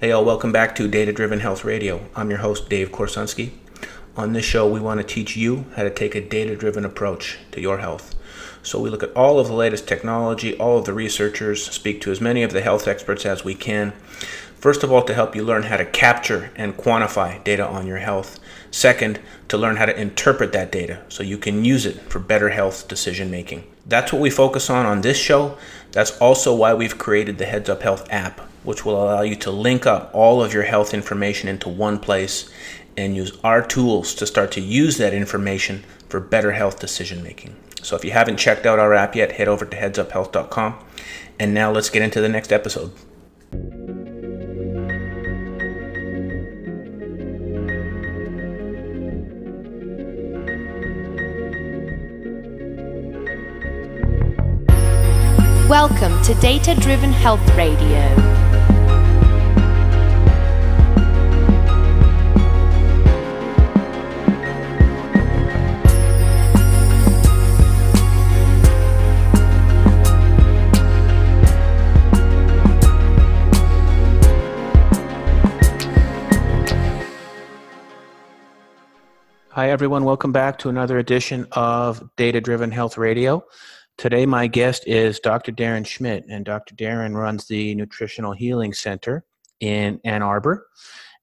Hey all, welcome back to Data Driven Health Radio. I'm your host, Dave Korsunsky. On this show, we want to teach you how to take a data-driven approach to your health. So we look at all of the latest technology, all of the researchers, speak to as many of the health experts as we can. First of all, to help you learn how to capture and quantify data on your health. Second, to learn how to interpret that data so you can use it for better health decision making. That's what we focus on this show. That's also why we've created the Heads Up Health app, which will allow you to link up all of your health information into one place and use our tools to start to use that information for better health decision making. So if you haven't checked out our app yet, head over to headsuphealth.com. And now let's get into the next episode. Welcome to Data Driven Health Radio. Hi, everyone. Welcome back to another edition of Data Driven Health Radio. Today, my guest is Dr. Darren Schmidt, and Dr. Darren runs the Nutritional Healing Center in Ann Arbor.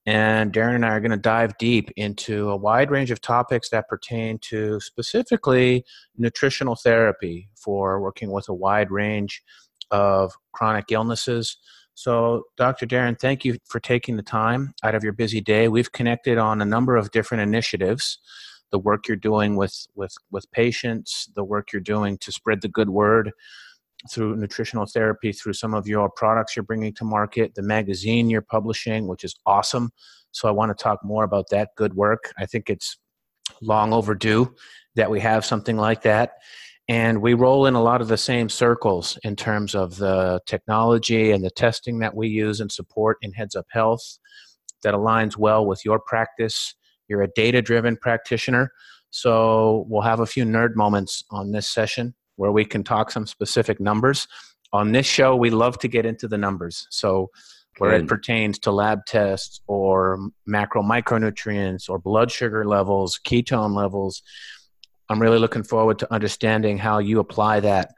And Darren and I are going to dive deep into a wide range of topics that pertain to specifically nutritional therapy for working with a wide range of chronic illnesses. So, Dr. Darren, thank you for taking the time out of your busy day. We've connected on a number of different initiatives, the work you're doing with patients, the work you're doing to spread the good word through nutritional therapy, through some of your products you're bringing to market, the magazine you're publishing, which is awesome. So I want to talk more about that good work. I think it's long overdue that we have something like that. And we roll in a lot of the same circles in terms of the technology and the testing that we use and support in Heads Up Health that aligns well with your practice. You're a data-driven practitioner, so we'll have a few nerd moments on this session where we can talk some specific numbers. On this show, we love to get into the numbers, so where it pertains to lab tests or macro-micronutrients or blood sugar levels, ketone levels. I'm really looking forward to understanding how you apply that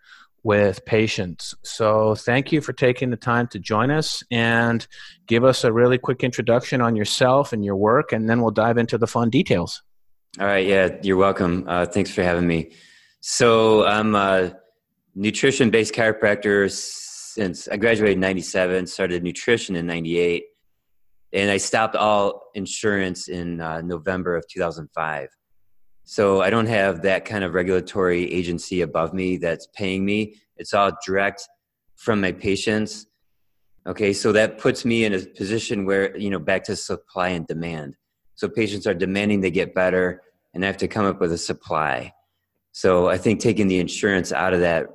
with patients. So thank you for taking the time to join us and give us a really quick introduction on yourself and your work, and then we'll dive into the fun details. All right. Yeah, you're welcome. Thanks for having me. So I'm a nutrition-based chiropractor since I graduated in 97, started nutrition in 98, and I stopped all insurance in November of 2005. So I don't have that kind of regulatory agency above me that's paying me. It's all direct from my patients. Okay, so that puts me in a position where, you know, back to supply and demand. So patients are demanding they get better, and I have to come up with a supply. So I think taking the insurance out of that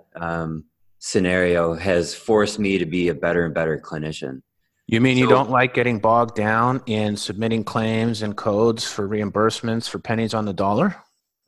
scenario has forced me to be a better and better clinician. You mean you don't like getting bogged down in submitting claims and codes for reimbursements for pennies on the dollar?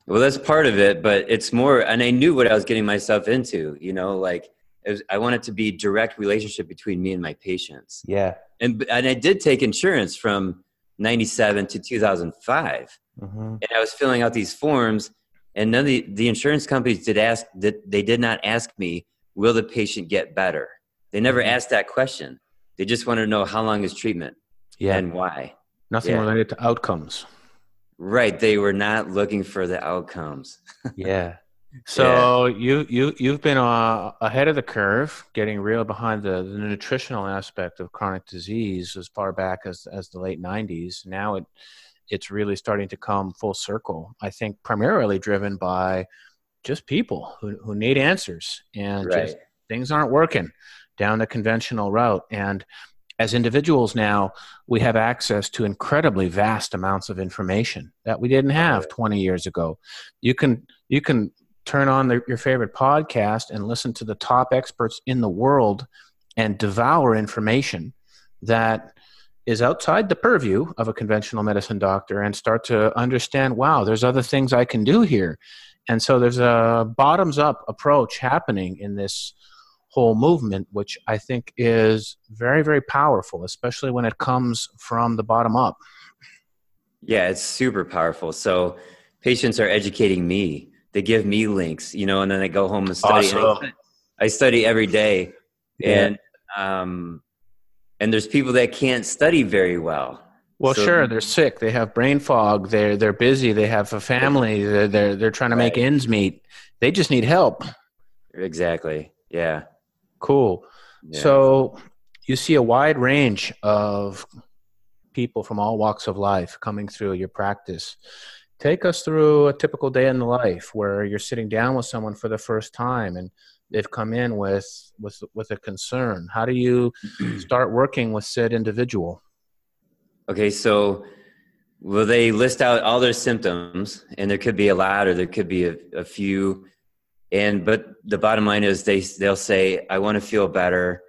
Well, that's part of it, but it's more, and I knew what I was getting myself into, you know, like it was, I wanted to be direct relationship between me and my patients. Yeah. And I did take insurance from 97 to 2005. Mm-hmm. And I was filling out these forms, and none of the insurance companies did not ask me, will the patient get better? They never asked that question. They just want to know how long is treatment and why. Nothing related to outcomes. Right. They were not looking for the outcomes. So you've been ahead of the curve, getting real behind the nutritional aspect of chronic disease as far back as the late 90s. Now it's really starting to come full circle. I think primarily driven by just people who need answers and just things aren't working down the conventional route. And as individuals now, we have access to incredibly vast amounts of information that we didn't have 20 years ago. You can turn on your favorite podcast and listen to the top experts in the world and devour information that is outside the purview of a conventional medicine doctor and start to understand, wow, there's other things I can do here. And so there's a bottoms-up approach happening in this whole movement, which I think is very, very powerful, especially when it comes from the bottom up. Yeah, it's super powerful. So patients are educating me. They give me links, you know, and then I go home and study. Awesome. And I study every day. Yeah. And there's people that can't study very well. Well, so, sure, they're sick. They have brain fog. They're busy. They have a family. They're trying to make ends meet. They just need help. Exactly. Yeah. Cool. Yeah. So you see a wide range of people from all walks of life coming through your practice. Take us through a typical day in the life where you're sitting down with someone for the first time and they've come in with a concern. How do you start working with said individual? Okay, so will they list out all their symptoms, and there could be a lot or there could be a few, but the bottom line is they'll say, I want to feel better,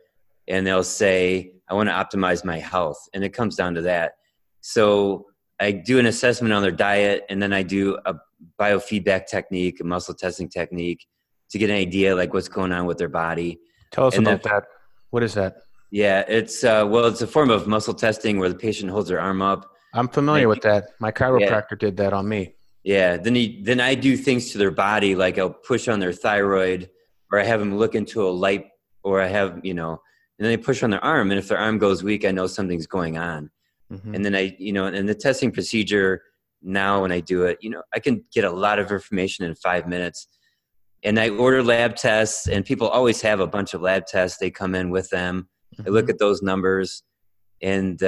and they'll say, I want to optimize my health, and it comes down to that. So I do an assessment on their diet, and then I do a biofeedback technique, a muscle testing technique to get an idea like what's going on with their body. Tell us about that. What is that? Yeah, it's a form of muscle testing where the patient holds their arm up. I'm familiar with that. My chiropractor did that on me. Yeah, then I do things to their body, like I'll push on their thyroid, or I have them look into a light, or I have, and then they push on their arm, and if their arm goes weak, I know something's going on. Mm-hmm. And then and the testing procedure now when I do it, I can get a lot of information in 5 minutes. And I order lab tests, and people always have a bunch of lab tests. They come in with them. I look at those numbers and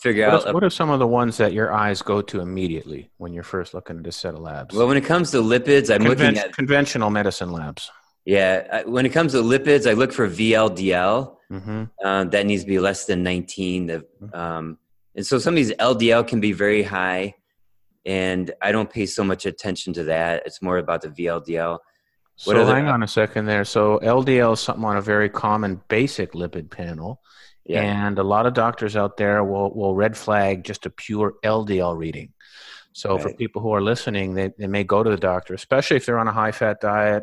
figure out. What are some of the ones that your eyes go to immediately when you're first looking at a set of labs? Well, when it comes to lipids, I'm looking at conventional medicine labs. Yeah. When it comes to lipids, I look for VLDL. Mm-hmm. That needs to be less than 19. And so some of these LDL can be very high, and I don't pay so much attention to that. It's more about the VLDL. So hang on a second there. So LDL is something on a very common basic lipid panel. Yeah. And a lot of doctors out there will red flag just a pure LDL reading. So for people who are listening, they may go to the doctor, especially if they're on a high-fat diet.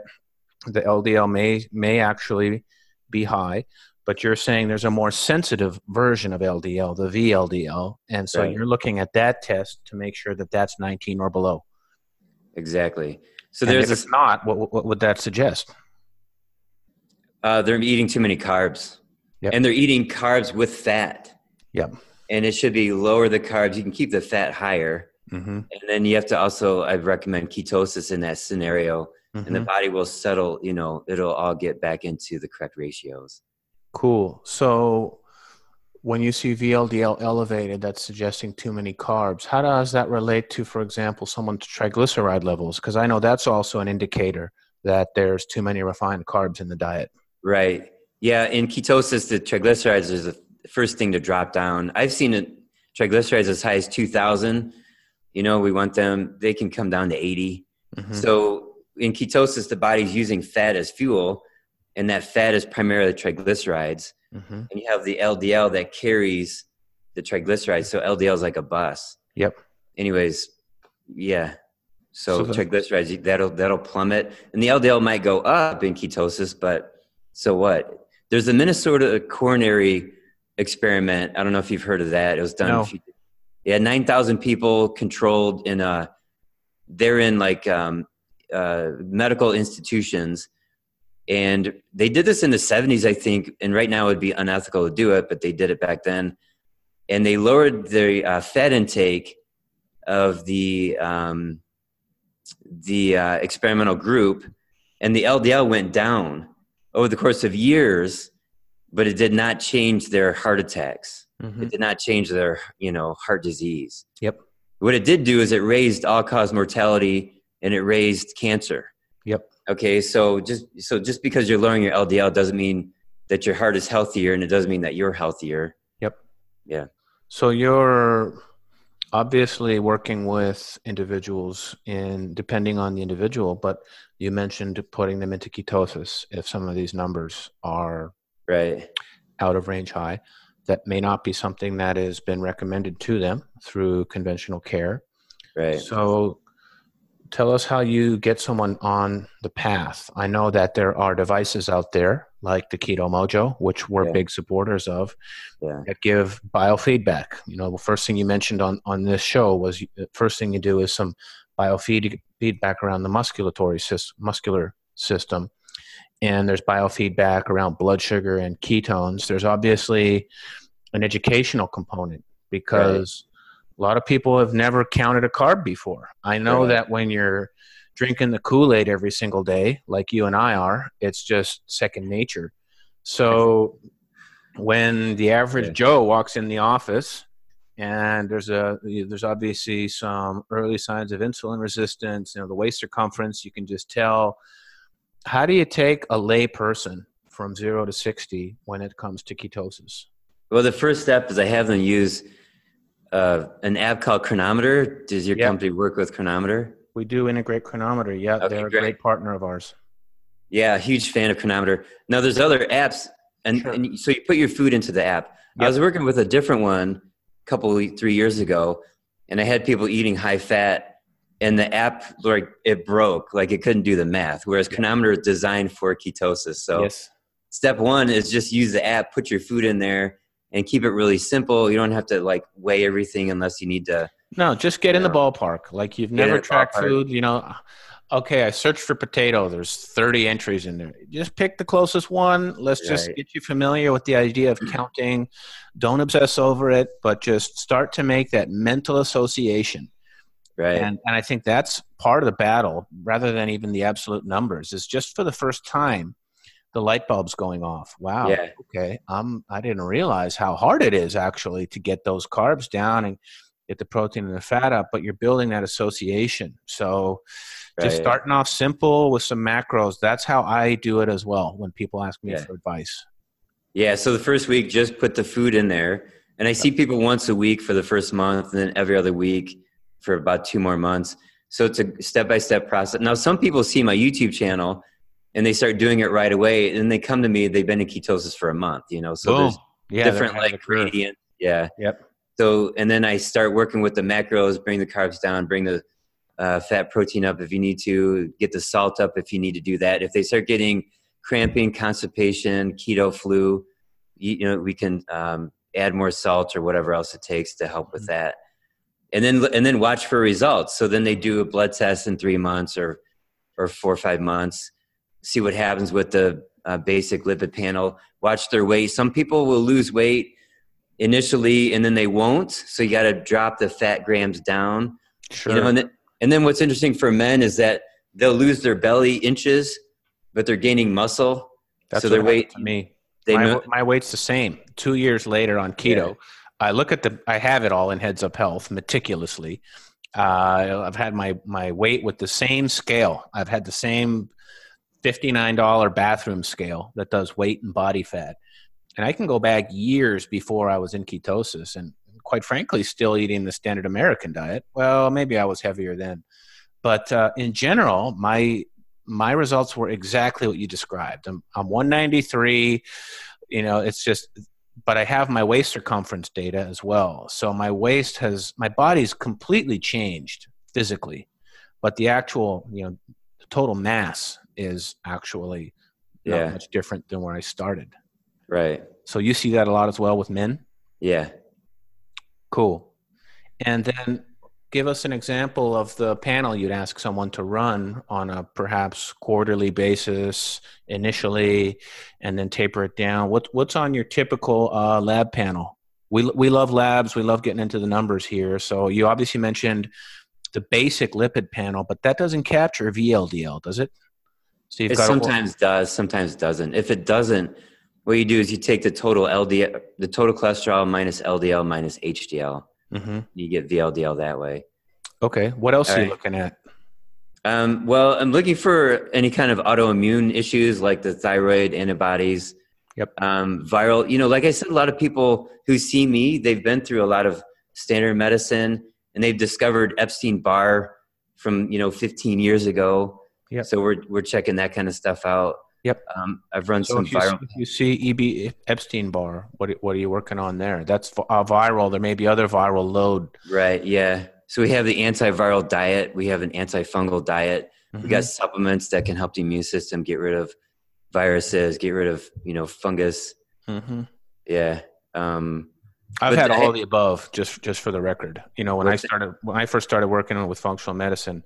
The LDL may actually be high, but you're saying there's a more sensitive version of LDL, the VLDL. And so you're looking at that test to make sure that that's 19 or below. Exactly. So if it's not, what would that suggest? They're eating too many carbs. Yep. And they're eating carbs with fat. Yep. And it should be lower the carbs. You can keep the fat higher. Mm-hmm. And then you have to also, I recommend ketosis in that scenario. Mm-hmm. And the body will settle, it'll all get back into the correct ratios. Cool. So when you see VLDL elevated, that's suggesting too many carbs. How does that relate to, for example, someone's triglyceride levels? Because I know that's also an indicator that there's too many refined carbs in the diet. Right. Yeah. In ketosis, the triglycerides is the first thing to drop down. I've seen triglycerides as high as 2,000. We want them, they can come down to 80. Mm-hmm. So in ketosis, the body's using fat as fuel, and that fat is primarily triglycerides. Mm-hmm. And you have the LDL that carries the triglycerides. So LDL is like a bus. Yep. Anyways, yeah. So triglycerides, that'll plummet. And the LDL might go up in ketosis, but so what? There's the Minnesota coronary experiment. I don't know if you've heard of that. It was done. No. 9,000 people controlled in medical institutions. And they did this in the 70s, I think, and right now it would be unethical to do it, but they did it back then. And they lowered the fat intake of the experimental group, and the LDL went down over the course of years, but it did not change their heart attacks. Mm-hmm. It did not change their, heart disease. Yep. What it did do is it raised all-cause mortality, and it raised cancer. Yep. Okay, so just because you're lowering your LDL doesn't mean that your heart is healthier, and it doesn't mean that you're healthier. Yep. Yeah. So you're obviously working with individuals depending on the individual, but you mentioned putting them into ketosis if some of these numbers are out of range high. That may not be something that has been recommended to them through conventional care. Right. So tell us how you get someone on the path. I know that there are devices out there like the Keto Mojo, which we're big supporters of, that give biofeedback. You know, the first thing you mentioned on this show was the first thing you do is some biofeedback around the muscular system. And there's biofeedback around blood sugar and ketones. There's obviously an educational component because a lot of people have never counted a carb before. I know that when you're drinking the Kool-Aid every single day, like you and I are, it's just second nature. So when the average Joe walks in the office and there's obviously some early signs of insulin resistance, you know, the waist circumference, you can just tell. How do you take a lay person from 0 to 60 when it comes to ketosis? Well, the first step is I have them use an app called Chronometer. Does your company work with Chronometer? We do integrate Chronometer. Yeah, okay, they're a great partner of ours. Yeah, huge fan of Chronometer. Now, there's other apps, and so you put your food into the app. Yep. I was working with a different one a three years ago, and I had people eating high fat. And the app, like, it broke, like it couldn't do the math. Whereas Chronometer is designed for ketosis. So step one is just use the app, put your food in there, and keep it really simple. You don't have to like weigh everything unless you need to. No, just get in the ballpark. Like you've never tracked food, you know. Okay, I searched for potato. There's 30 entries in there. Just pick the closest one. Let's just get you familiar with the idea of counting. Don't obsess over it, but just start to make that mental association. Right. And I think that's part of the battle rather than even the absolute numbers is just for the first time, the light bulb's going off. Wow. Yeah. Okay. I didn't realize how hard it is actually to get those carbs down and get the protein and the fat up, but you're building that association. So just starting off simple with some macros. That's how I do it as well when people ask me for advice. Yeah. So the first week, just put the food in there. And I see people once a week for the first month and then every other week for about 2 more months. So it's a step-by-step process. Now, some people see my YouTube channel and they start doing it right away and they come to me, they've been in ketosis for a month, you know, so there's different like gradients. Yeah. Yep. So, and then I start working with the macros, bring the carbs down, bring the fat protein up if you need to, get the salt up if you need to do that. If they start getting cramping, constipation, keto flu, you know, we can add more salt or whatever else it takes to help with that. And then watch for results. So then they do a blood test in 3 months or 4 or 5 months, see what happens with the basic lipid panel, watch their weight. Some people will lose weight initially and then they won't. So you got to drop the fat grams down. Sure. You know, and then what's interesting for men is that they'll lose their belly inches, but they're gaining muscle. That's so their weight to me. My weight's the same 2 years later on keto. Yeah. I have it all in Heads Up Health meticulously. I've had my weight with the same scale. I've had the same $59 bathroom scale that does weight and body fat. And I can go back years before I was in ketosis and quite frankly, still eating the standard American diet. Well, maybe I was heavier then, but in general, my results were exactly what you described. I'm 193, you know, it's just, but I have my waist circumference data as well. So my body's completely changed physically, but the actual, you know, the total mass is actually not much different than where I started. Right. So you see that a lot as well with men? Yeah. Cool. And then give us an example of the panel you'd ask someone to run on a perhaps quarterly basis initially, and then taper it down. What's on your typical lab panel? We love labs. We love getting into the numbers here. So you obviously mentioned the basic lipid panel, but that doesn't capture VLDL, does it? So it sometimes does, sometimes doesn't. If it doesn't, what you do is you take the total LDL, the total cholesterol minus LDL minus HDL. Mm-hmm. You get VLDL that way. Okay. What else are you looking at? Well, I'm looking for any kind of autoimmune issues like the thyroid, antibodies, viral. You know, like I said, a lot of people who see me, they've been through a lot of standard medicine and they've discovered Epstein-Barr from, you know, 15 years ago. Yep. So we're checking that kind of stuff out. Yep. I've run some viral. If you see Epstein-Barr, what are you working on there? That's viral. There may be other viral load. Right. Yeah. So we have the antiviral diet. We have an antifungal diet. Mm-hmm. We got supplements that can help the immune system get rid of viruses, get rid of, you know, fungus. Mm-hmm. Yeah. I've had all the above, just for the record. You know, when I first started working with functional medicine,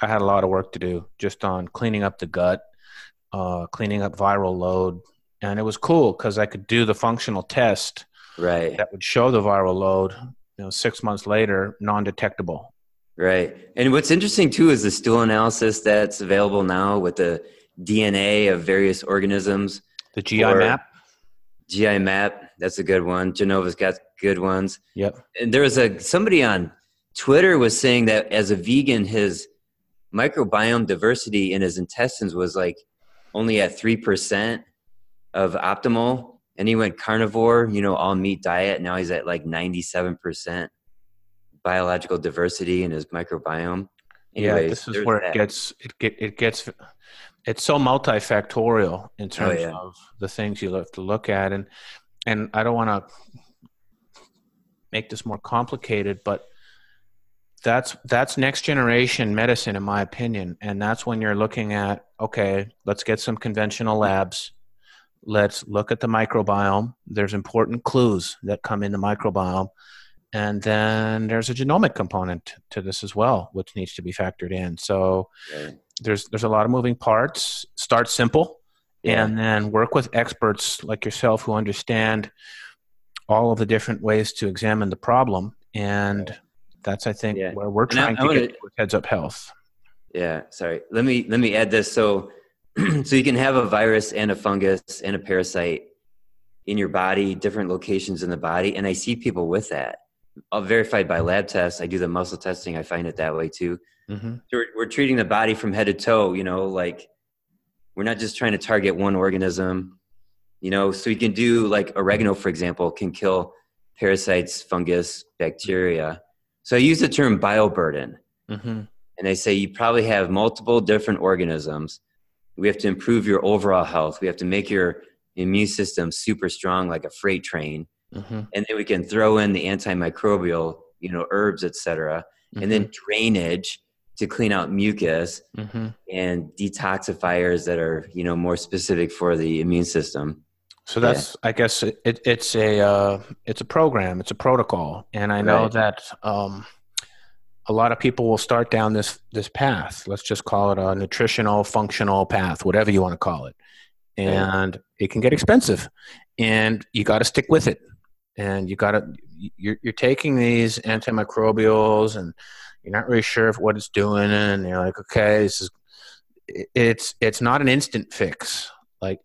I had a lot of work to do just on cleaning up the gut, cleaning up viral load. And it was cool because I could do the functional test right that would show the viral load, you know, 6 months later, non-detectable. Right. And what's interesting too is the stool analysis that's available now with the DNA of various organisms. The GI map. That's a good one. Genova's got good ones. Yep. And there was somebody on Twitter was saying that as a vegan, his microbiome diversity in his intestines was like only at 3% of optimal. And he went carnivore, you know, all meat diet. Now he's at like 97% biological diversity in his microbiome. Anyways, yeah, this is where that. It gets. It's so multifactorial in terms of the things you have to look at. And I don't want to make this more complicated, but that's next generation medicine, in my opinion. And that's when you're looking at, okay, let's get some conventional labs. Let's look at the microbiome. There's important clues that come in the microbiome. And then there's a genomic component to this as well, which needs to be factored in. So there's a lot of moving parts. Start simple and then work with experts like yourself who understand all of the different ways to examine the problem. And that's, I think, where we're trying to get with Heads Up Health. Yeah, sorry. Let me add this. So you can have a virus and a fungus and a parasite in your body, different locations in the body. And I see people with that. All verified by lab tests. I do the muscle testing. I find it that way too. Mm-hmm. So we're treating the body from head to toe, you know, like we're not just trying to target one organism, you know, so you can do like oregano, for example, can kill parasites, fungus, bacteria. So I use the term bioburden. Mm-hmm. And I say you probably have multiple different organisms. We have to improve your overall health. We have to make your immune system super strong, like a freight train. Mm-hmm. And then we can throw in the antimicrobial, you know, herbs, et cetera, mm-hmm. and then drainage to clean out mucus mm-hmm. and detoxifiers that are, you know, more specific for the immune system. So that's, I guess it's a program, it's a protocol. And I know that a lot of people will start down this path. Let's just call it a nutritional, functional path, whatever you want to call it. And it can get expensive and you got to stick with it. And you're taking these antimicrobials and you're not really sure if what it's doing. And you're like, okay, it's not an instant fix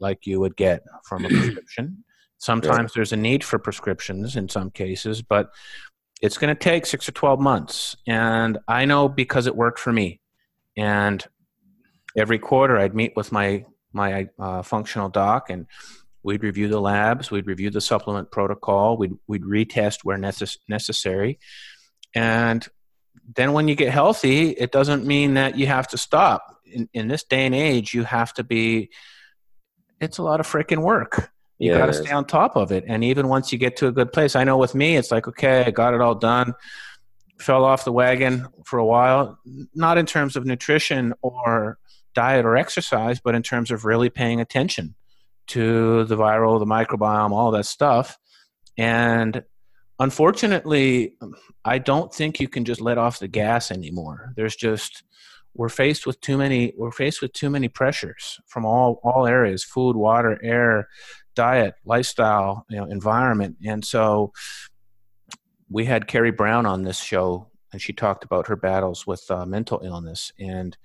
like you would get from a prescription. Sometimes there's a need for prescriptions in some cases, but it's going to take 6 or 12 months. And I know because it worked for me. And every quarter I'd meet with my functional doc and we'd review the labs, we'd review the supplement protocol, we'd retest where necessary. And then when you get healthy, it doesn't mean that you have to stop. In this day and age, you have to be, it's a lot of freaking work. You got to stay on top of it. And even once you get to a good place, I know with me, it's like, okay, I got it all done, fell off the wagon for a while, not in terms of nutrition or diet or exercise, but in terms of really paying attention to the viral, the microbiome, all that stuff. And unfortunately, I don't think you can just let off the gas anymore. There's just we're faced with too many pressures from all areas: food, water, air, diet, lifestyle, you know, environment. And so we had Carrie Brown on this show, and she talked about her battles with mental illness. And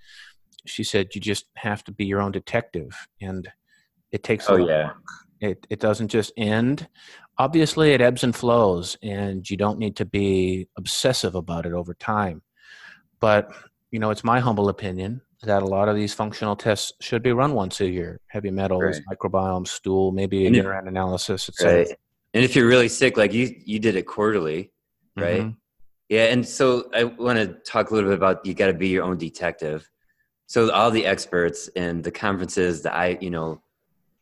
she said, you just have to be your own detective. And it takes a lot of work. It doesn't just end. Obviously, it ebbs and flows, and you don't need to be obsessive about it over time. But, you know, it's my humble opinion that a lot of these functional tests should be run once a year. Heavy metals, microbiome, stool, maybe a urine analysis, et cetera. Right. And if you're really sick, like you did it quarterly, right? Mm-hmm. Yeah, and so I want to talk a little bit about you got to be your own detective. So all the experts and the conferences, the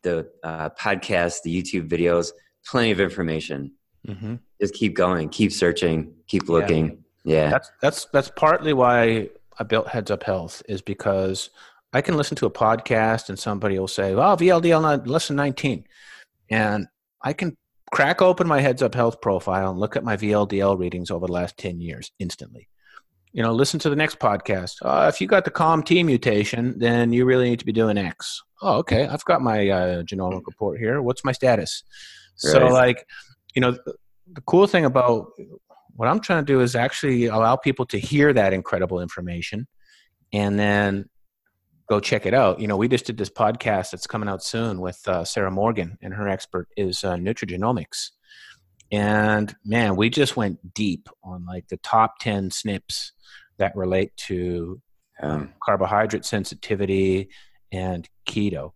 podcasts, the YouTube videos, plenty of information. Mm-hmm. Just keep going, keep searching, keep looking. Yeah. That's partly why I built Heads Up Health, is because I can listen to a podcast and somebody will say, well, VLDL less than 19. And I can crack open my Heads Up Health profile and look at my VLDL readings over the last 10 years instantly. You know, listen to the next podcast. If you got the COMT mutation, then you really need to be doing X. Oh, okay. I've got my genomic report here. What's my status? Right. So like, you know, the cool thing about what I'm trying to do is actually allow people to hear that incredible information and then go check it out. You know, we just did this podcast that's coming out soon with Sarah Morgan, and her expert is nutrigenomics. And man, we just went deep on like the top 10 SNPs that relate to carbohydrate sensitivity and keto.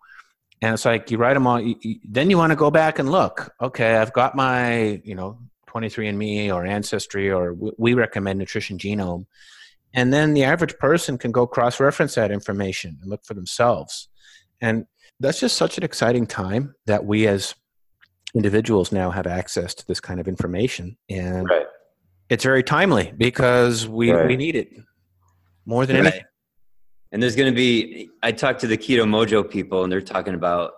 And it's like, you write them all, then you want to go back and look, okay, I've got my, you know, 23andMe or Ancestry, or we recommend Nutrition Genome. And then the average person can go cross-reference that information and look for themselves. And that's just such an exciting time that we as individuals now have access to this kind of information. And it's very timely because we need it more than anything. And there's going to be, I talked to the Keto Mojo people, and they're talking about,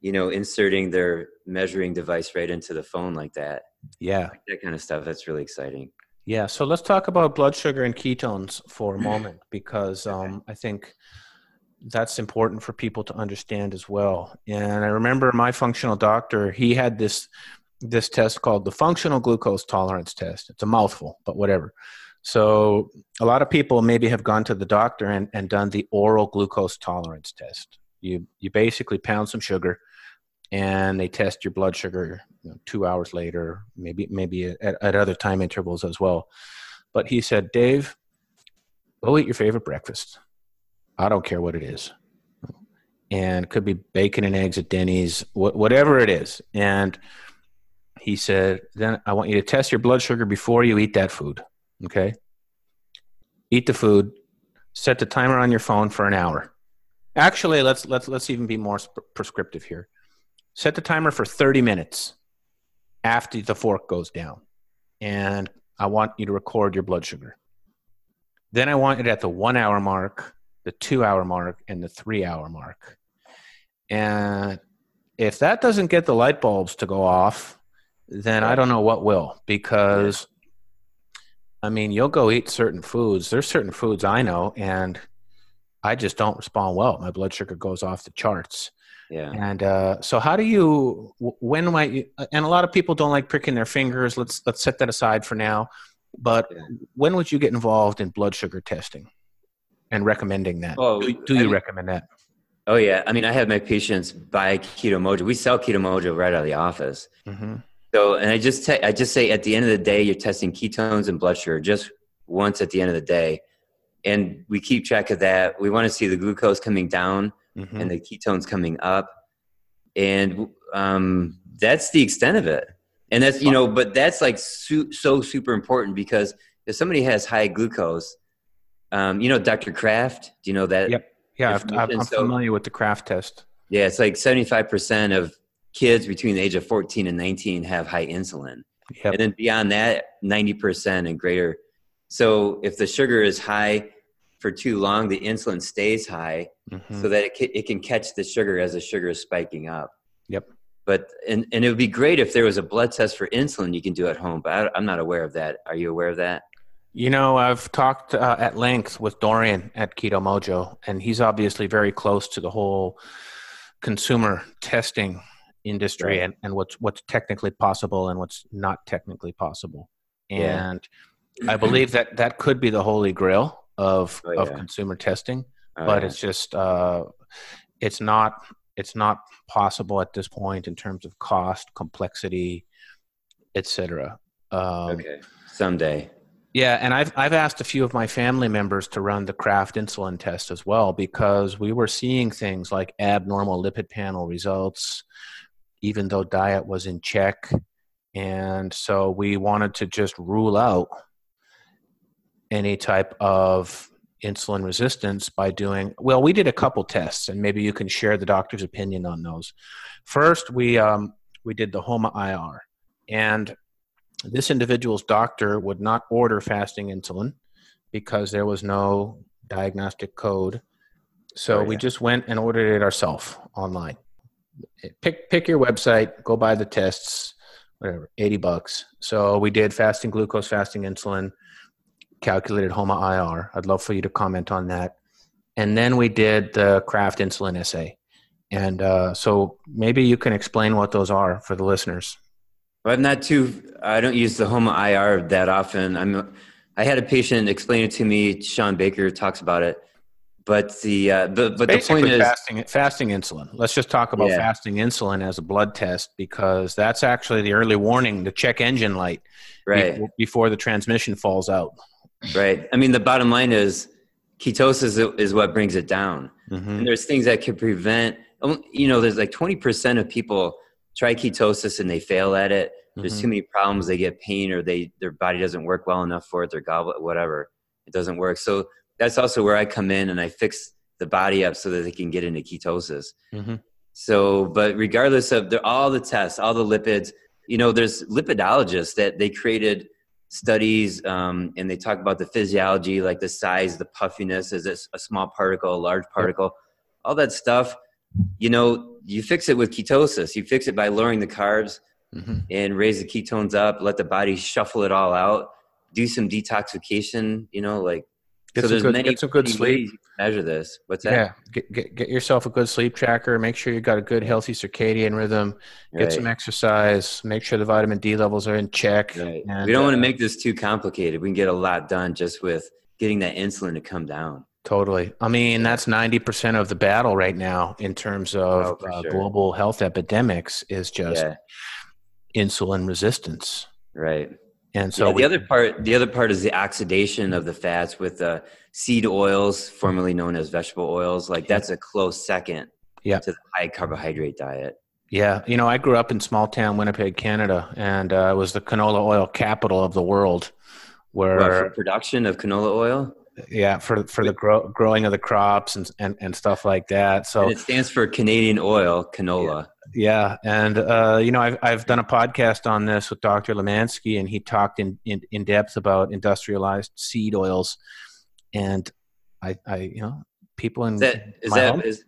you know, inserting their measuring device right into the phone like that. Yeah. Like that kind of stuff. That's really exciting. Yeah. So let's talk about blood sugar and ketones for a moment, because I think that's important for people to understand as well. And I remember my functional doctor, he had this test called the functional glucose tolerance test. It's a mouthful, but whatever. So a lot of people maybe have gone to the doctor and done the oral glucose tolerance test. You basically pound some sugar and they test your blood sugar, you know, 2 hours later, maybe at other time intervals as well. But he said, Dave, go eat your favorite breakfast. I don't care what it is. And it could be bacon and eggs at Denny's, whatever it is. And he said, then I want you to test your blood sugar before you eat that food. Okay? Eat the food, set the timer on your phone for an hour. Actually, let's even be more prescriptive here. Set the timer for 30 minutes after the fork goes down. And I want you to record your blood sugar. Then I want it at the 1 hour mark, the 2 hour mark, and the 3 hour mark. And if that doesn't get the light bulbs to go off, then I don't know what will, because I mean, you'll go eat certain foods. There's certain foods I know, and I just don't respond well. My blood sugar goes off the charts. Yeah. And so how do you, when might you, and a lot of people don't like pricking their fingers. Let's set that aside for now. But when would you get involved in blood sugar testing and recommending that? Oh, do you recommend that? Oh, yeah. I mean, I have my patients buy Keto Mojo. We sell Keto Mojo right out of the office. Mm-hmm. So, and I just say at the end of the day, you're testing ketones and blood sugar just once at the end of the day. And we keep track of that. We want to see the glucose coming down and the ketones coming up. And that's the extent of it. And that's, you know, but that's like so super important, because if somebody has high glucose, you know, Dr. Kraft, do you know that? Yep. Yeah, I'm familiar with the Kraft test. Yeah, it's like 75% of kids between the age of 14 and 19 have high insulin. Yep. And then beyond that, 90% and greater. So if the sugar is high for too long, the insulin stays high so that it can catch the sugar as the sugar is spiking up. Yep. But, and it would be great if there was a blood test for insulin you can do at home, but I'm not aware of that. Are you aware of that? You know, I've talked at length with Dorian at Keto Mojo, and he's obviously very close to the whole consumer testing industry and what's technically possible and what's not technically possible. And I believe that could be the holy grail of consumer testing, but it's just it's not possible at this point in terms of cost, complexity, etc. Someday. Yeah, and I've asked a few of my family members to run the Kraft insulin test as well, because we were seeing things like abnormal lipid panel results, even though diet was in check. And so we wanted to just rule out any type of insulin resistance by doing, well, we did a couple tests, and maybe you can share the doctor's opinion on those. First, we did the HOMA IR, and This individual's doctor would not order fasting insulin because there was no diagnostic code. So we just went and ordered it ourselves online. Pick your website, go buy the tests, whatever, $80. So we did fasting glucose, fasting insulin, calculated HOMA IR. I'd love for you to comment on that. And then we did the Kraft insulin assay. And so maybe you can explain what those are for the listeners. I'm not too, I don't use the HOMA IR that often. I had a patient explain it to me. Sean Baker talks about it. But the point is fasting insulin. Let's just talk about fasting insulin as a blood test, because that's actually the early warning, the check engine light, before the transmission falls out. Right. I mean, the bottom line is ketosis is what brings it down. Mm-hmm. And there's things that could prevent, you know, there's like 20% of people try ketosis and they fail at it. There's too many problems. They get pain, or their body doesn't work well enough for it. Their goblet, whatever, it doesn't work. So that's also where I come in and I fix the body up so that they can get into ketosis. Mm-hmm. So, but regardless of all the tests, all the lipids, you know, there's lipidologists that they created studies and they talk about the physiology, like the size, the puffiness, is it a small particle, a large particle, all that stuff. You know, you fix it with ketosis. You fix it by lowering the carbs and raise the ketones up, let the body shuffle it all out, do some detoxification, you know, like, get some good sleep. Measure this. What's that? Yeah, get yourself a good sleep tracker. Make sure you got a good, healthy circadian rhythm. Get some exercise. Make sure the vitamin D levels are in check. Right. And we don't want to make this too complicated. We can get a lot done just with getting that insulin to come down. Totally. I mean, that's 90% of the battle right now in terms of global health epidemics is just insulin resistance. Right. And so the other part is the oxidation of the fats with the seed oils, formerly known as vegetable oils. Like that's a close second to the high carbohydrate diet. Yeah. You know, I grew up in small town, Winnipeg, Canada, and it was the canola oil capital of the world. For production of canola oil? Yeah. For the growing of the crops and stuff like that. So and it stands for Canadian oil, canola. Yeah. Yeah. And, you know, I've done a podcast on this with Dr. Lemansky, and he talked in depth about industrialized seed oils. And I you know, people in is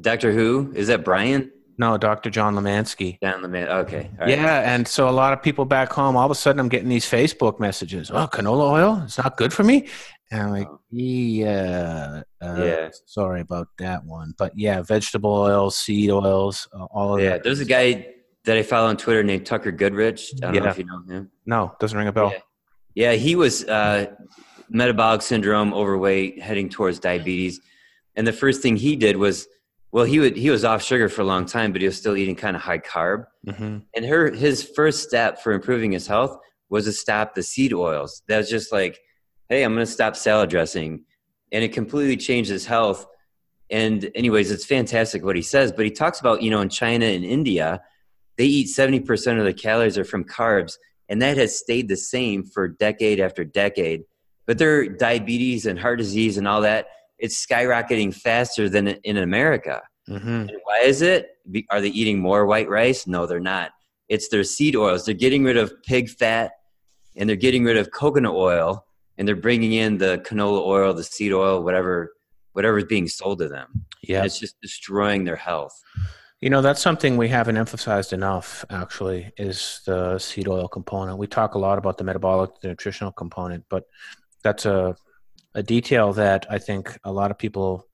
Dr. Who? Is that Brian? No, Dr. John Lemansky. John Lemansky. Okay. All right. Yeah. And so a lot of people back home, all of a sudden I'm getting these Facebook messages. Oh, canola oil? It's not good for me. And I'm like, sorry about that one. But yeah, vegetable oils, seed oils, all of that. There's a guy that I follow on Twitter named Tucker Goodrich. I don't know if you know him. No, doesn't ring a bell. Yeah, he was metabolic syndrome, overweight, heading towards diabetes. And the first thing he did was, he was off sugar for a long time, but he was still eating kind of high carb. Mm-hmm. And his first step for improving his health was to stop the seed oils. That was just like, hey, I'm going to stop salad dressing. And it completely changed his health. And anyways, it's fantastic what he says. But he talks about, you know, in China and India, they eat 70% of their calories are from carbs. And that has stayed the same for decade after decade. But their diabetes and heart disease and all that, it's skyrocketing faster than in America. Mm-hmm. And why is it? Are they eating more white rice? No, they're not. It's their seed oils. They're getting rid of pig fat, and they're getting rid of coconut oil. And they're bringing in the canola oil, the seed oil, whatever is being sold to them. Yeah, and it's just destroying their health. You know, that's something we haven't emphasized enough, actually, is the seed oil component. We talk a lot about the metabolic, the nutritional component, but that's a detail that I think a lot of people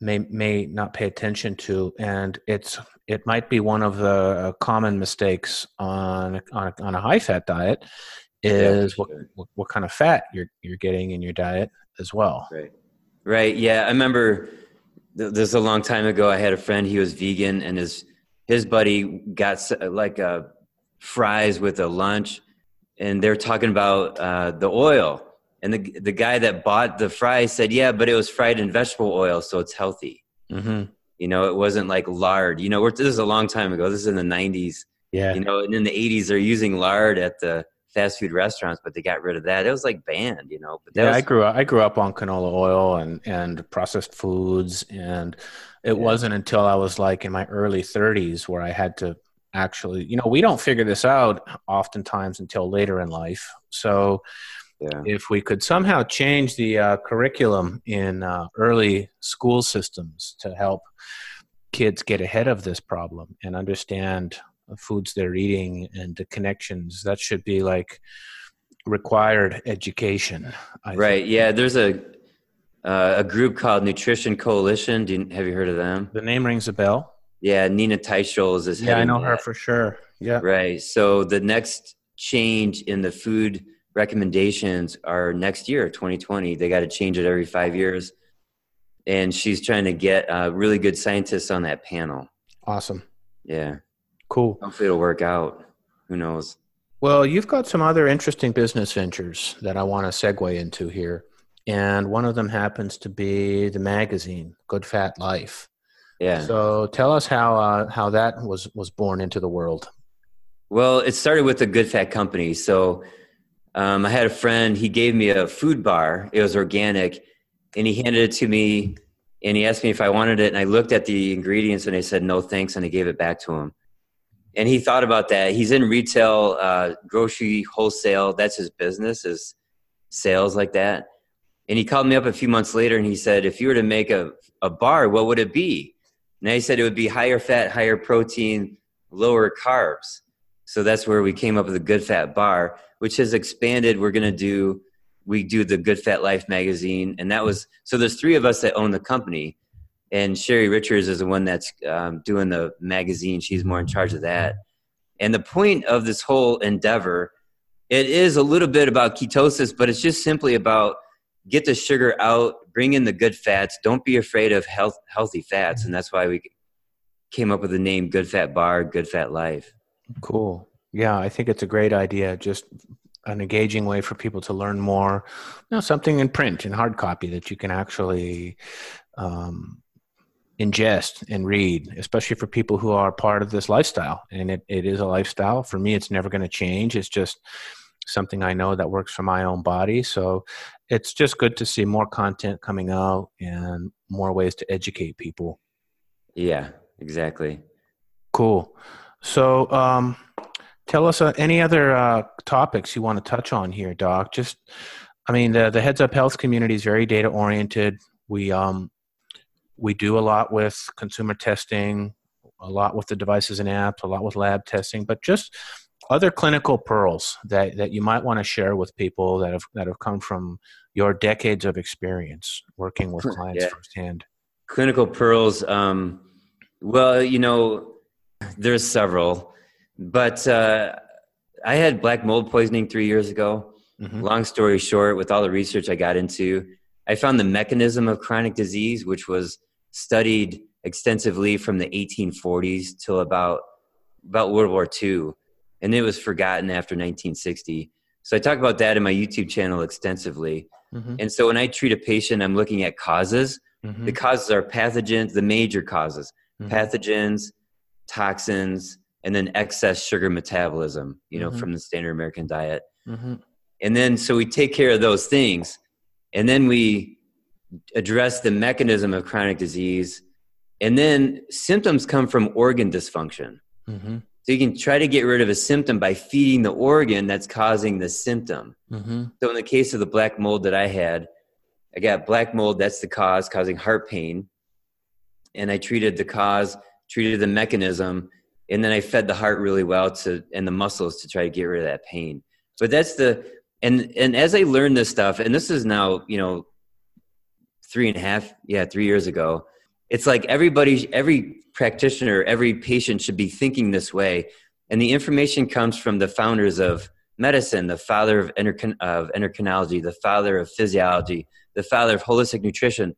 may not pay attention to, and it might be one of the common mistakes on a high fat diet. Is what kind of fat you're getting in your diet as well. Right. Yeah. I remember this a long time ago. I had a friend, he was vegan, and his buddy got like a fries with a lunch, and they're talking about the oil, and the guy that bought the fries said, yeah, but it was fried in vegetable oil, so it's healthy. Mm-hmm. You know, it wasn't like lard. You know, this is a long time ago. This is in the 90s. Yeah. You know, and in the 80s, they're using lard at the fast food restaurants, but they got rid of that. It was like banned, you know. But I grew up on canola oil and processed foods, and it wasn't until I was like in my early 30s where I had to actually, you know, we don't figure this out oftentimes until later in life. So if we could somehow change the curriculum in early school systems to help kids get ahead of this problem and understand the foods they're eating and the connections, that should be like required education. I think. Yeah. There's a group called Nutrition Coalition. Have you heard of them? The name rings a bell. Yeah. Nina Teicholz is heading. Yeah, I know her for sure. Yeah. Right. So the next change in the food recommendations are next year, 2020. They got to change it every 5 years. And she's trying to get really good scientists on that panel. Awesome. Yeah. Cool. Hopefully it'll work out. Who knows? Well, you've got some other interesting business ventures that I want to segue into here. And one of them happens to be the magazine, Good Fat Life. Yeah. So tell us how that was born into the world. Well, it started with a Good Fat Company. So I had a friend, he gave me a food bar. It was organic. And he handed it to me and he asked me if I wanted it. And I looked at the ingredients and I said, no, thanks. And I gave it back to him. And he thought about that. He's in retail, grocery, wholesale. That's his business, is sales like that. And he called me up a few months later and he said, if you were to make a bar, what would it be? And I said, it would be higher fat, higher protein, lower carbs. So that's where we came up with the Good Fat Bar, which has expanded. We're going to do, we do the Good Fat Life magazine. And that was, so there's three of us that own the company. And Sherry Richards is the one that's doing the magazine. She's more in charge of that. And the point of this whole endeavor, it is a little bit about ketosis, but it's just simply about get the sugar out, bring in the good fats. Don't be afraid of healthy fats. And that's why we came up with the name Good Fat Bar, Good Fat Life. Cool. Yeah, I think it's a great idea. Just an engaging way for people to learn more. You know, something in print, in hard copy that you can actually ingest and read, especially for people who are part of this lifestyle. And it is a lifestyle. For me, it's never going to change. It's just something I know that works for my own body. So it's just good to see more content coming out and more ways to educate people. Yeah, exactly. Cool. So tell us any other topics you want to touch on here, Doc. Just, I mean, the Heads Up Health community is very data oriented. We do a lot with consumer testing, a lot with the devices and apps, a lot with lab testing, but just other clinical pearls that you might want to share with people that have come from your decades of experience working with clients firsthand. Clinical pearls. Well, you know, there's several, but I had black mold poisoning 3 years ago. Mm-hmm. Long story short, with all the research I got into, I found the mechanism of chronic disease, which was studied extensively from the 1840s till about World War II. And it was forgotten after 1960. So I talk about that in my YouTube channel extensively. Mm-hmm. And so when I treat a patient, I'm looking at causes. Mm-hmm. The causes are pathogens, the major causes, mm-hmm. pathogens, toxins, and then excess sugar metabolism, you know, mm-hmm. from the standard American diet. Mm-hmm. And then, so we take care of those things. And then we address the mechanism of chronic disease. And then symptoms come from organ dysfunction. Mm-hmm. So you can try to get rid of a symptom by feeding the organ that's causing the symptom. Mm-hmm. So in the case of the black mold that I had, I got black mold, that's the cause, causing heart pain. And I treated the cause, treated the mechanism, and then I fed the heart really well and the muscles to try to get rid of that pain. But that's And as I learned this stuff, and this is now, you know, 3 years ago, it's like every practitioner, every patient should be thinking this way. And the information comes from the founders of medicine, the father of endocrinology, the father of physiology, the father of holistic nutrition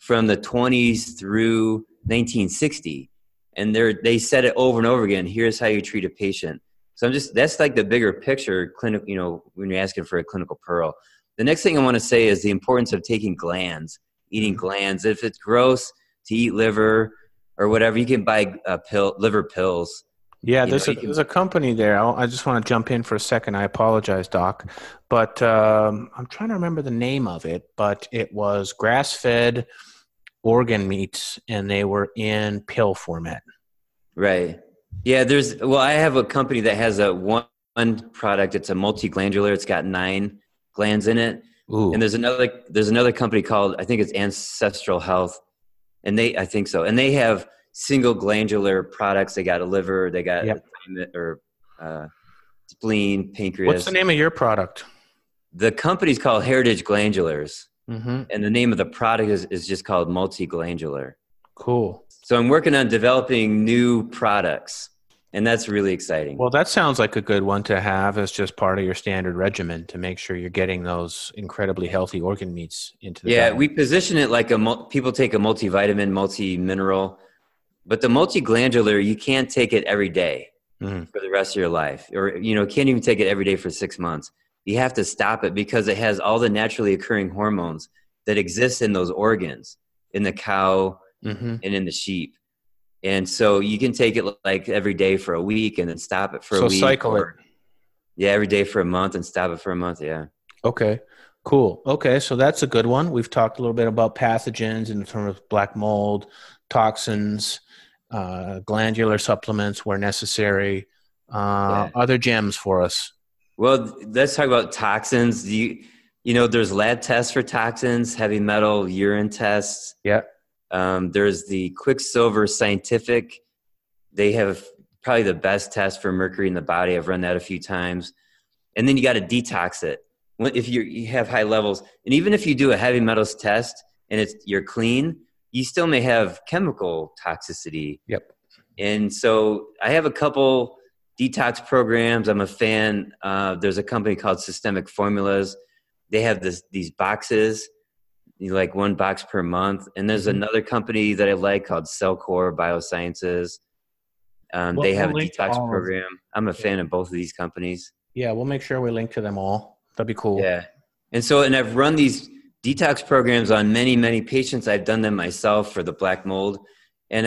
from the 20s through 1960. And they said it over and over again, here's how you treat a patient. So that's like the bigger picture, clinical. You know, when you're asking for a clinical pearl. The next thing I want to say is the importance of taking glands, eating glands. If it's gross to eat liver or whatever, you can buy liver pills. Yeah, there's a company there. I just want to jump in for a second. I apologize, Doc. But I'm trying to remember the name of it, but it was grass-fed organ meats, and they were in pill format. Right. Yeah, there's, well, I have a company that has a one product. It's a multi-glandular. It's got 9 glands in it. Ooh. And there's another company called, I think it's Ancestral Health. And they, I think so. And they have single glandular products. They got a liver, they got spleen, pancreas. What's the name of your product? The company's called Heritage Glandulars. Mm-hmm. And the name of the product is just called multi-glandular. Cool. So I'm working on developing new products, and that's really exciting. Well, that sounds like a good one to have as just part of your standard regimen to make sure you're getting those incredibly healthy organ meats into the diet. We position it like people take a multivitamin, multi-mineral, but the multi-glandular, you can't take it every day for the rest of your life, or, you know, can't even take it every day for 6 months. You have to stop it because it has all the naturally occurring hormones that exist in those organs, in the cow, mm-hmm. and in the sheep. And so you can take it like every day for a week and then stop it for a week. So cycle it. Yeah, every day for a month and stop it for a month, yeah. Okay, cool. Okay, so that's a good one. We've talked a little bit about pathogens in terms of black mold, toxins, glandular supplements where necessary. Other gems for us. Well, let's talk about toxins. You know, there's lab tests for toxins, heavy metal, urine tests. Yeah. There's the Quicksilver Scientific. They have probably the best test for mercury in the body. I've run that a few times. And then you got to detox it if you have high levels. And even if you do a heavy metals test and you're clean, you still may have chemical toxicity. Yep. And so I have a couple detox programs. I'm a fan. There's a company called Systemic Formulas. They have these boxes, like one box per month. And there's another company that I like called CellCore Biosciences. They have a detox program. I'm a fan of both of these companies. Yeah, we'll make sure we link to them all. That'd be cool. Yeah. And I've run these detox programs on many, many patients. I've done them myself for the black mold. And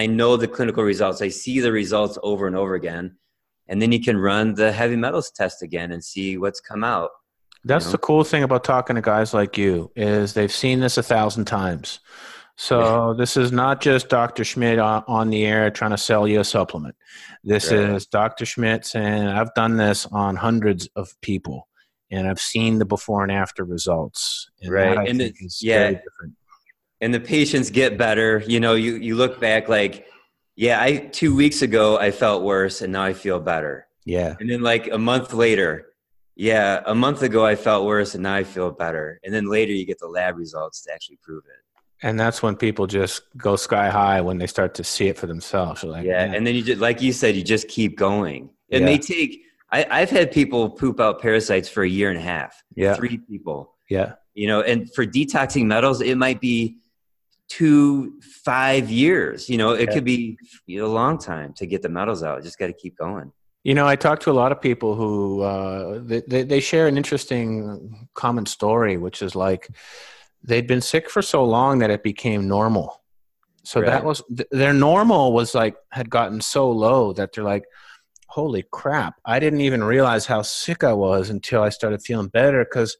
I know the clinical results. I see the results over and over again. And then you can run the heavy metals test again and see what's come out. That's the cool thing about talking to guys like you is they've seen this 1,000 times. So this is not just Dr. Schmidt on the air trying to sell you a supplement. This is Dr. Schmidt saying, I've done this on hundreds of people and I've seen the before and after results. And very different. And the patients get better. You know, you look back like, 2 weeks ago I felt worse and now I feel better. Yeah. And then like a month later, a month ago I felt worse and now I feel better. And then later you get the lab results to actually prove it. And that's when people just go sky high when they start to see it for themselves. Like, and then you just, like you said, you just keep going. It may take, I've had people poop out parasites for a year and a half. Yeah. 3 people. Yeah. You know, and for detoxing metals, it might be 2-5 years. You know, it could be a long time to get the metals out. Just got to keep going. You know, I talk to a lot of people who they share an interesting common story, which is like they'd been sick for so long that it became normal. So that was their normal was like had gotten so low that they're like, holy crap, I didn't even realize how sick I was until I started feeling better because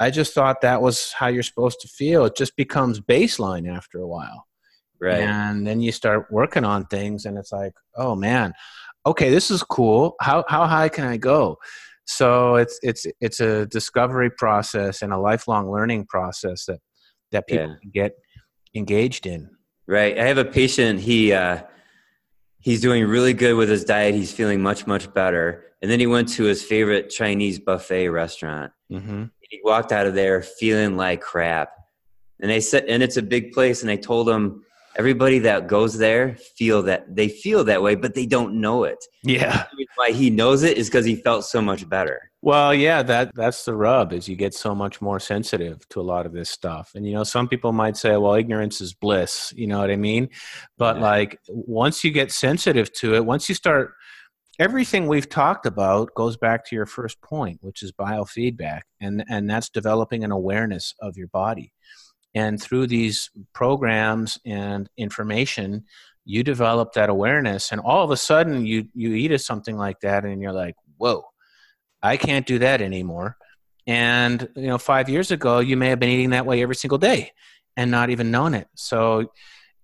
I just thought that was how you're supposed to feel. It just becomes baseline after a while. Right. And then you start working on things and it's like, oh man, okay, this is cool. How high can I go? So it's a discovery process and a lifelong learning process that people can get engaged in. Right. I have a patient, he's doing really good with his diet. He's feeling much, much better. And then he went to his favorite Chinese buffet restaurant. Mm-hmm. He walked out of there feeling like crap. And I said, and it's a big place. And I told him, everybody that goes there feel that way, but they don't know it. Yeah. The reason why he knows it is because he felt so much better. Well, yeah, that's the rub is you get so much more sensitive to a lot of this stuff. And, you know, some people might say, well, ignorance is bliss. You know what I mean? But like once you get sensitive to it, once you start, everything we've talked about goes back to your first point, which is biofeedback, and that's developing an awareness of your body. And through these programs and information, you develop that awareness, and all of a sudden you eat something like that, and you're like, whoa, I can't do that anymore. And, you know, 5 years ago, you may have been eating that way every single day and not even known it. So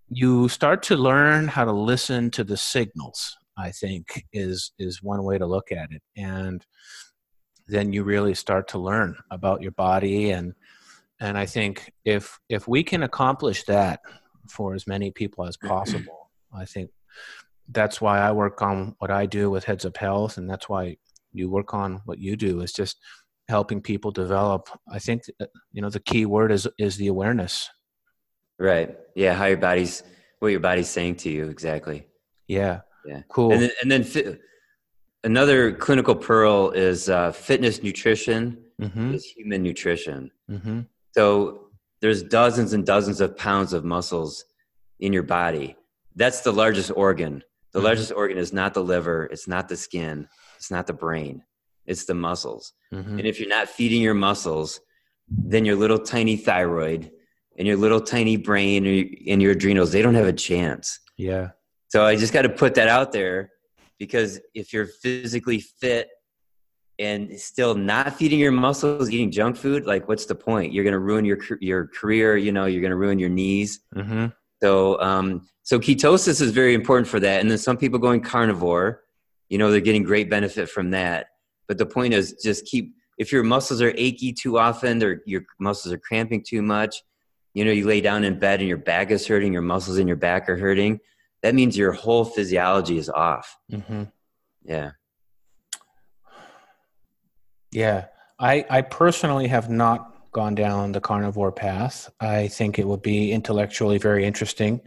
you start to learn how to listen to the signals. I think, is one way to look at it. And then you really start to learn about your body. And I think if we can accomplish that for as many people as possible, I think that's why I work on what I do with Heads Up Health. And that's why you work on what you do, is just helping people develop. I think, you know, the key word is the awareness. Right. Yeah. How your body's, what your body's saying to you. Exactly. Yeah. Yeah. Cool. And then another clinical pearl is fitness nutrition is human nutrition. Mm-hmm. So there's dozens and dozens of pounds of muscles in your body. That's the largest organ. The largest organ is not the liver. It's not the skin. It's not the brain. It's the muscles. Mm-hmm. And if you're not feeding your muscles, then your little tiny thyroid and your little tiny brain and your adrenals, they don't have a chance. Yeah. So I just got to put that out there, because if you're physically fit and still not feeding your muscles, eating junk food, like, what's the point? You're going to ruin your career. You know, you're going to ruin your knees. Mm-hmm. So, so ketosis is very important for that. And then some people going carnivore, you know, they're getting great benefit from that. But the point is, just keep, if your muscles are achy too often, or your muscles are cramping too much, you know, you lay down in bed and your back is hurting, your muscles in your back are hurting, that means your whole physiology is off. Mm-hmm. Yeah. Yeah. I personally have not gone down the carnivore path. I think it would be intellectually very interesting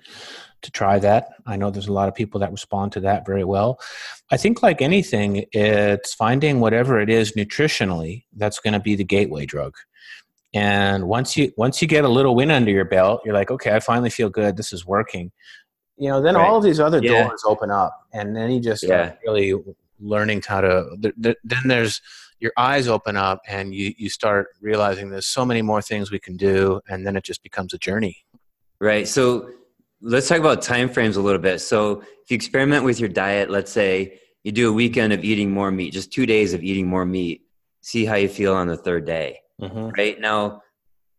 to try that. I know there's a lot of people that respond to that very well. I think, like anything, it's finding whatever it is nutritionally that's going to be the gateway drug. And once you get a little win under your belt, you're like, okay, I finally feel good. This is working. You know, then all of these other doors open up, and then you just start really learning how to, then there's, your eyes open up and you start realizing there's so many more things we can do. And then it just becomes a journey. Right. So let's talk about timeframes a little bit. So if you experiment with your diet, let's say you do a weekend of eating more meat, just 2 days of eating more meat, see how you feel on the third day. Mm-hmm. Right now,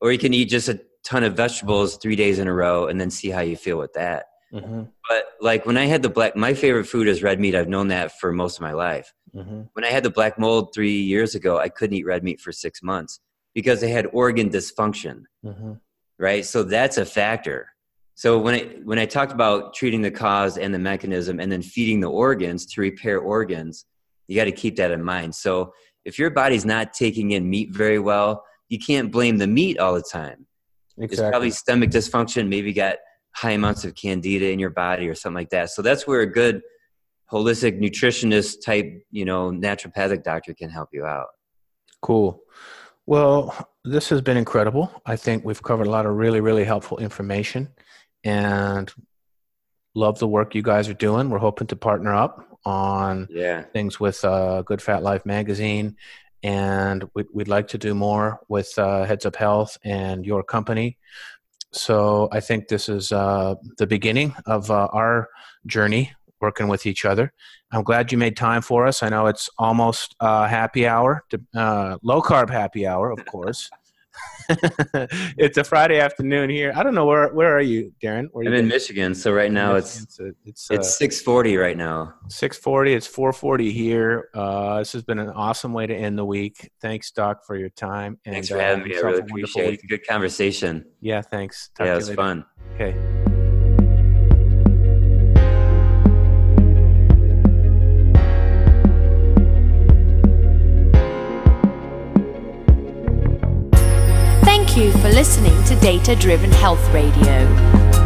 or you can eat just a ton of vegetables 3 days in a row and then see how you feel with that. Mm-hmm. But like when I had the my favorite food is red meat. I've known that for most of my life. Mm-hmm. When I had the black mold 3 years ago, I couldn't eat red meat for 6 months because I had organ dysfunction. Mm-hmm. Right. So that's a factor. So when I talked about treating the cause and the mechanism and then feeding the organs to repair organs, you got to keep that in mind. So if your body's not taking in meat very well, you can't blame the meat all the time. Exactly. It's probably stomach dysfunction. Maybe you got high amounts of candida in your body or something like that. So that's where a good holistic nutritionist type, you know, naturopathic doctor can help you out. Cool. Well, this has been incredible. I think we've covered a lot of really, really helpful information, and love the work you guys are doing. We're hoping to partner up on things with Good Fat Life magazine, and we'd like to do more with Heads Up Health and your company. So I think this is the beginning of our journey working with each other. I'm glad you made time for us. I know it's almost happy hour, low carb happy hour, of course. It's a Friday afternoon here. I don't know where are you, Darren? I'm in Michigan, so right now it's 6:40 right now. 6:40. It's 4:40 here. This has been an awesome way to end the week. Thanks, Doc, for your time. And thanks for having me. I really appreciate it. Good conversation. Yeah, thanks. Talk to you later. It was fun. Okay. Thank you for listening to Data Driven Health Radio.